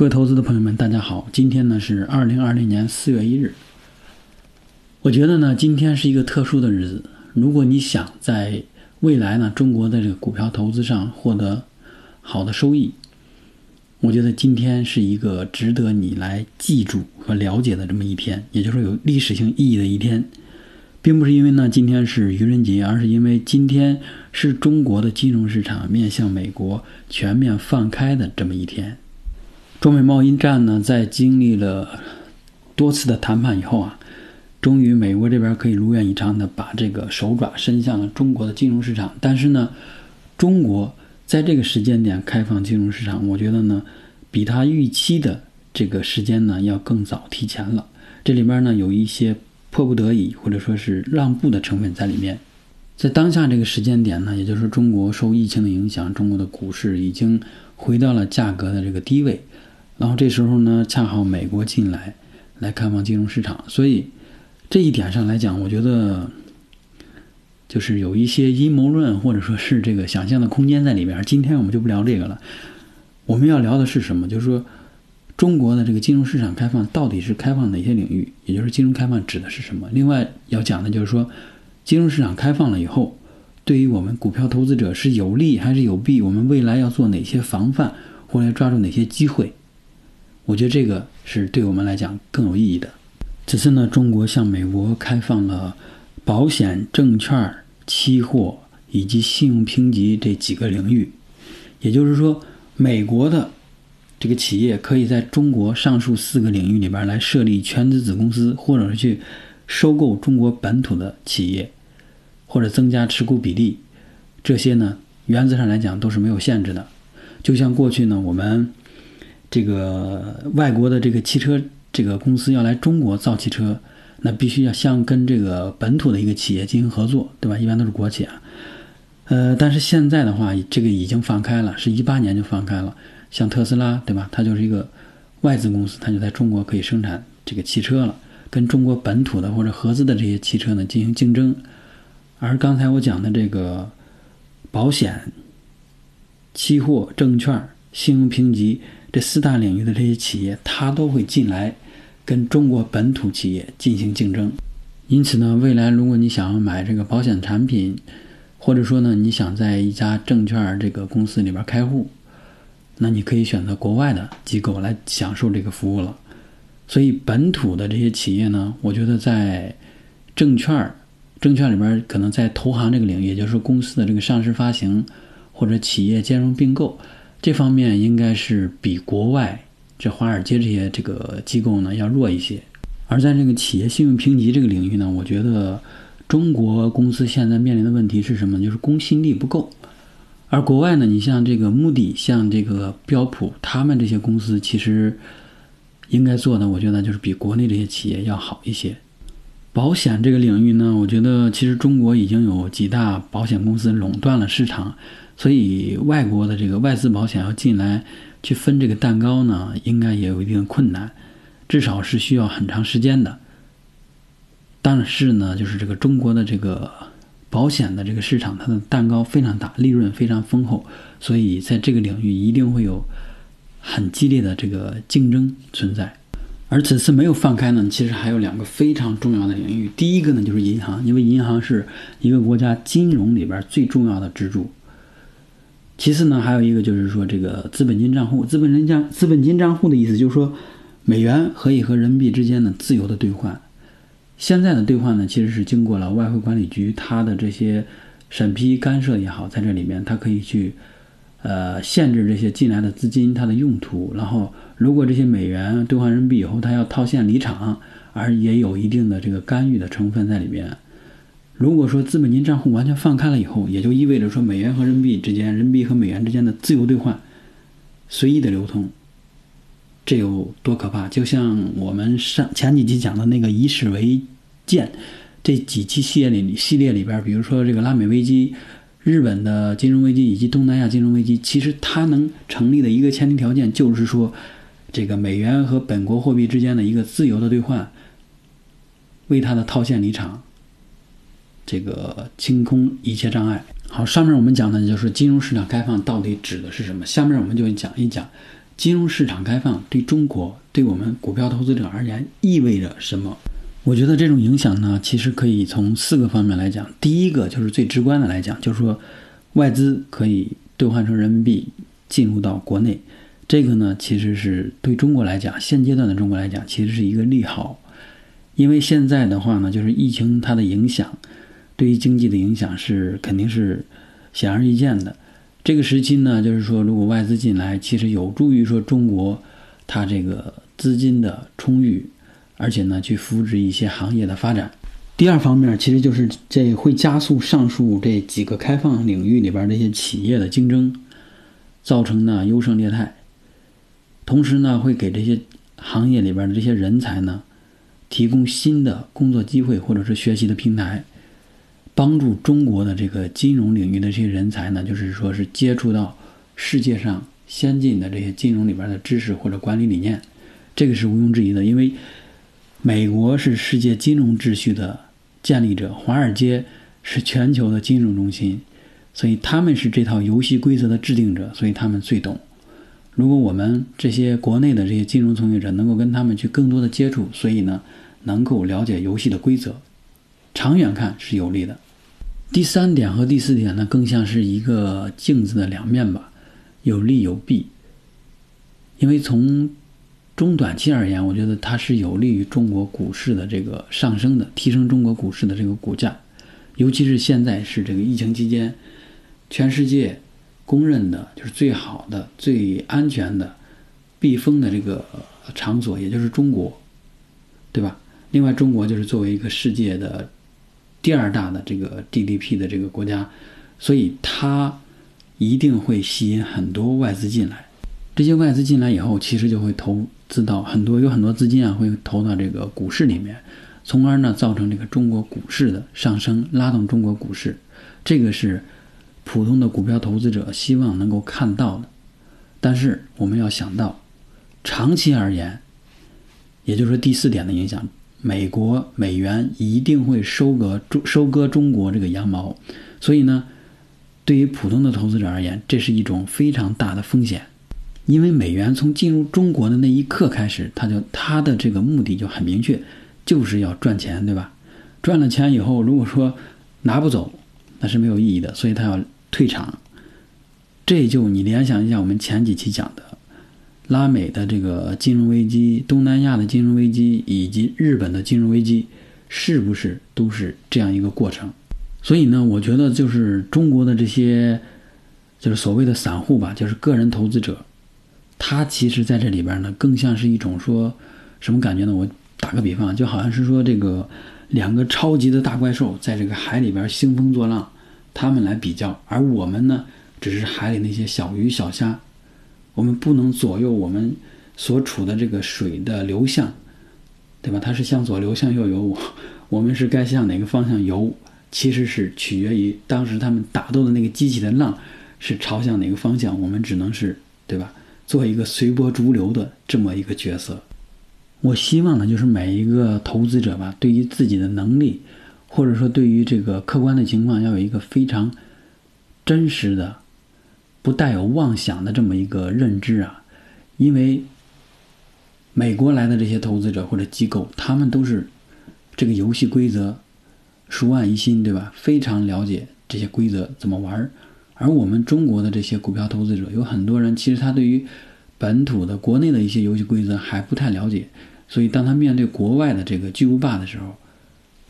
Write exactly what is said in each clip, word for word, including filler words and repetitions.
各位投资的朋友们，大家好，今天呢是二零二零年四月一日。我觉得呢，今天是一个特殊的日子。如果你想在未来呢，中国的这个股票投资上获得好的收益，我觉得今天是一个值得你来记住和了解的这么一天，也就是有历史性意义的一天，并不是因为呢今天是愚人节，而是因为今天是中国的金融市场面向美国全面放开的这么一天。中美贸易战呢，在经历了多次的谈判以后啊，终于美国这边可以如愿以偿的把这个手爪伸向了中国的金融市场。但是呢，中国在这个时间点开放金融市场，我觉得呢，比他预期的这个时间呢要更早提前了。这里边呢有一些迫不得已或者说是让步的成分在里面。在当下这个时间点呢，也就是中国受疫情的影响，中国的股市已经回到了价格的这个低位。然后这时候呢，恰好美国进来来开放金融市场，所以这一点上来讲，我觉得就是有一些阴谋论或者说是这个想象的空间在里边。今天我们就不聊这个了，我们要聊的是什么？就是说中国的这个金融市场开放到底是开放哪些领域，也就是金融开放指的是什么。另外要讲的就是说，金融市场开放了以后，对于我们股票投资者是有利还是有弊，我们未来要做哪些防范，或者抓住哪些机会，我觉得这个是对我们来讲更有意义的。此次呢，中国向美国开放了保险、证券、期货以及信用评级这几个领域，也就是说，美国的这个企业可以在中国上述四个领域里边来设立全资子公司，或者是去收购中国本土的企业，或者增加持股比例。这些呢，原则上来讲都是没有限制的。就像过去呢，我们这个外国的这个汽车这个公司要来中国造汽车，那必须要像跟这个本土的一个企业进行合作，对吧？一般都是国企啊。呃，但是现在的话，这个已经放开了，是十八年就放开了。像特斯拉，对吧？它就是一个外资公司，它就在中国可以生产这个汽车了，跟中国本土的或者合资的这些汽车呢进行竞争。而刚才我讲的这个保险、期货、证券、信用评级这四大领域的这些企业，它都会进来跟中国本土企业进行竞争。因此呢，未来如果你想要买这个保险产品，或者说呢你想在一家证券这个公司里边开户，那你可以选择国外的机构来享受这个服务了。所以本土的这些企业呢，我觉得在证券证券里边，可能在投行这个领域，也就是公司的这个上市发行或者企业兼容并购这方面，应该是比国外这华尔街这些这个机构呢要弱一些。而在这个企业信用评级这个领域呢，我觉得中国公司现在面临的问题是什么？就是公信力不够。而国外呢，你像这个穆迪、像这个标普，他们这些公司其实应该做的，我觉得就是比国内这些企业要好一些。保险这个领域呢，我觉得其实中国已经有几大保险公司垄断了市场，所以外国的这个外资保险要进来去分这个蛋糕呢，应该也有一定的困难，至少是需要很长时间的。但是呢，就是这个中国的这个保险的这个市场，它的蛋糕非常大，利润非常丰厚，所以在这个领域一定会有很激烈的这个竞争存在。而此次没有放开呢，其实还有两个非常重要的领域。第一个呢，就是银行，因为银行是一个国家金融里边最重要的支柱。其次呢，还有一个就是说这个资本金账户。资本金账资本金账户的意思就是说，美元可以和人民币之间的自由的兑换。现在的兑换呢，其实是经过了外汇管理局它的这些审批干涉也好，在这里面它可以去呃，限制这些进来的资金它的用途，然后如果这些美元兑换人民币以后，它要套现离场，而也有一定的这个干预的成分在里面。如果说资本金账户完全放开了以后，也就意味着说美元和人民币之间，人民币和美元之间的自由兑换，随意的流通，这有多可怕？就像我们上前几期讲的那个以史为鉴这几期系列里系列里边，比如说这个拉美危机、日本的金融危机以及东南亚金融危机，其实它能成立的一个前提条件就是说，这个美元和本国货币之间的一个自由的兑换，为它的套现离场这个清空一切障碍。好，上面我们讲的就是金融市场开放到底指的是什么，下面我们就讲一讲金融市场开放对中国，对我们股票投资者而言意味着什么？我觉得这种影响呢，其实可以从四个方面来讲。第一个就是最直观的来讲，就是说外资可以兑换成人民币进入到国内，这个呢其实是对中国来讲，现阶段的中国来讲其实是一个利好。因为现在的话呢，就是疫情它的影响对于经济的影响是肯定是显而易见的。这个时期呢，就是说如果外资进来，其实有助于说中国它这个资金的充裕，而且呢去扶植一些行业的发展。第二方面其实就是这会加速上述这几个开放领域里边这些企业的竞争，造成呢优胜劣汰，同时呢会给这些行业里边的这些人才呢提供新的工作机会或者是学习的平台，帮助中国的这个金融领域的这些人才呢，就是说是接触到世界上先进的这些金融里边的知识或者管理理念，这个是毋庸置疑的。因为美国是世界金融秩序的建立者，华尔街是全球的金融中心，所以他们是这套游戏规则的制定者，所以他们最懂。如果我们这些国内的这些金融从业者能够跟他们去更多的接触，所以呢，能够了解游戏的规则，长远看是有利的。第三点和第四点呢，更像是一个镜子的两面吧，有利有弊。因为从中短期而言，我觉得它是有利于中国股市的这个上升的，提升中国股市的这个股价。尤其是现在是这个疫情期间，全世界公认的就是最好的、最安全的避风的这个场所，也就是中国，对吧？另外，中国就是作为一个世界的第二大的这个 G D P 的这个国家，所以它一定会吸引很多外资进来。这些外资进来以后，其实就会投资到很多，有很多资金啊会投到这个股市里面，从而呢造成这个中国股市的上升，拉动中国股市。这个是普通的股票投资者希望能够看到的。但是我们要想到，长期而言，也就是说第四点的影响，美国美元一定会收割收割中国这个羊毛，所以呢，对于普通的投资者而言，这是一种非常大的风险。因为美元从进入中国的那一刻开始，它就它的这个目的就很明确，就是要赚钱，对吧？赚了钱以后，如果说拿不走，那是没有意义的，所以它要退场。这就你联想一下我们前几期讲的。拉美的这个金融危机，东南亚的金融危机，以及日本的金融危机，是不是都是这样一个过程？所以呢，我觉得就是中国的这些，就是所谓的散户吧，就是个人投资者，他其实在这里边呢，更像是一种说什么感觉呢？我打个比方，就好像是说这个两个超级的大怪兽在这个海里边兴风作浪，他们来比较，而我们呢，只是海里那些小鱼小虾。我们不能左右我们所处的这个水的流向，对吧？它是向左流向右游，我们是该向哪个方向游，其实是取决于当时他们打斗的那个激起的浪是朝向哪个方向，我们只能是，对吧，做一个随波逐流的这么一个角色。我希望呢，就是每一个投资者吧，对于自己的能力，或者说对于这个客观的情况，要有一个非常真实的，不带有妄想的这么一个认知啊。因为美国来的这些投资者或者机构，他们都是这个游戏规则熟谙于心，对吧？非常了解这些规则怎么玩。而我们中国的这些股票投资者，有很多人其实他对于本土的国内的一些游戏规则还不太了解，所以当他面对国外的这个巨无霸的时候，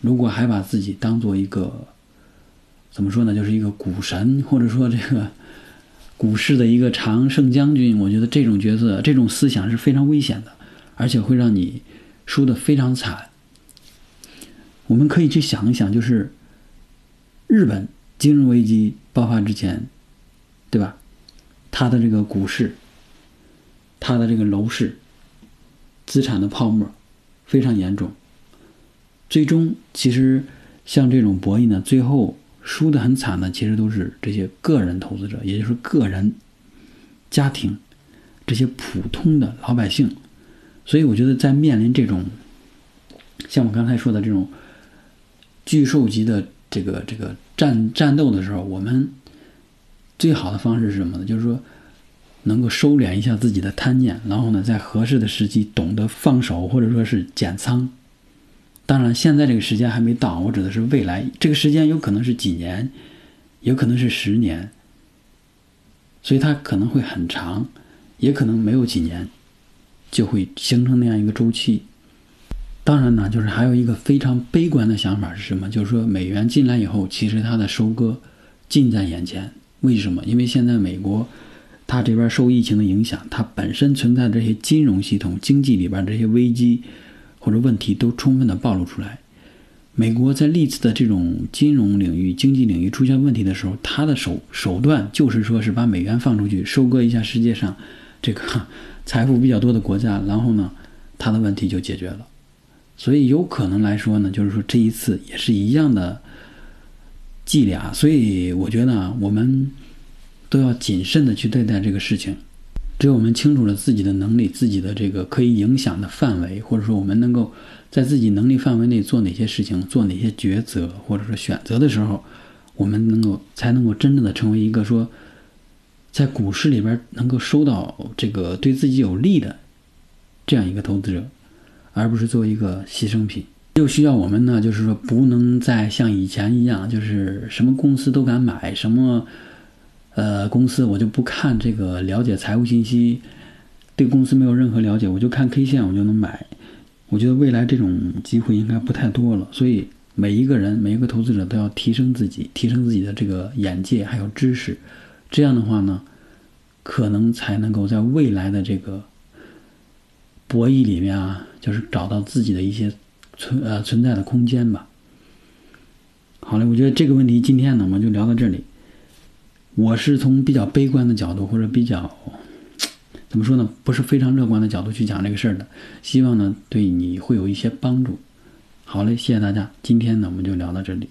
如果还把自己当做一个，怎么说呢，就是一个股神，或者说这个股市的一个常胜将军，我觉得这种角色，这种思想是非常危险的，而且会让你输得非常惨。我们可以去想一想，就是日本金融危机爆发之前，对吧？它的这个股市，它的这个楼市，资产的泡沫非常严重，最终其实像这种博弈呢，最后输得很惨的其实都是这些个人投资者，也就是个人、家庭，这些普通的老百姓。所以我觉得在面临这种像我刚才说的这种巨兽级的这个这个战战斗的时候，我们最好的方式是什么呢？就是说能够收敛一下自己的贪念，然后呢在合适的时机懂得放手或者说是减仓。当然现在这个时间还没到，我指的是未来这个时间有可能是几年，有可能是十年，所以它可能会很长，也可能没有几年就会形成那样一个周期。当然呢就是还有一个非常悲观的想法是什么，就是说美元进来以后其实它的收割近在眼前。为什么？因为现在美国它这边受疫情的影响，它本身存在这些金融系统经济里边这些危机或者问题都充分的暴露出来。美国在历次的这种金融领域经济领域出现问题的时候，它的手手段就是说是把美元放出去，收割一下世界上这个财富比较多的国家，然后呢它的问题就解决了。所以有可能来说呢就是说这一次也是一样的伎俩，所以我觉得啊，我们都要谨慎的去对待这个事情。只有我们清楚了自己的能力，自己的这个可以影响的范围，或者说我们能够在自己能力范围内做哪些事情，做哪些抉择或者说选择的时候，我们能够才能够真正的成为一个说在股市里边能够收到这个对自己有利的这样一个投资者，而不是作为一个牺牲品。又需要我们呢就是说不能再像以前一样，就是什么公司都敢买，什么呃，公司我就不看这个了解财务信息，对公司没有任何了解，我就看 K 线我就能买。我觉得未来这种机会应该不太多了，所以每一个人每一个投资者都要提升自己，提升自己的这个眼界还有知识，这样的话呢可能才能够在未来的这个博弈里面啊就是找到自己的一些存呃存在的空间吧。好嘞，我觉得这个问题今天呢我们就聊到这里。我是从比较悲观的角度或者比较怎么说呢不是非常乐观的角度去讲这个事儿的，希望呢对你会有一些帮助。好嘞，谢谢大家，今天呢我们就聊到这里。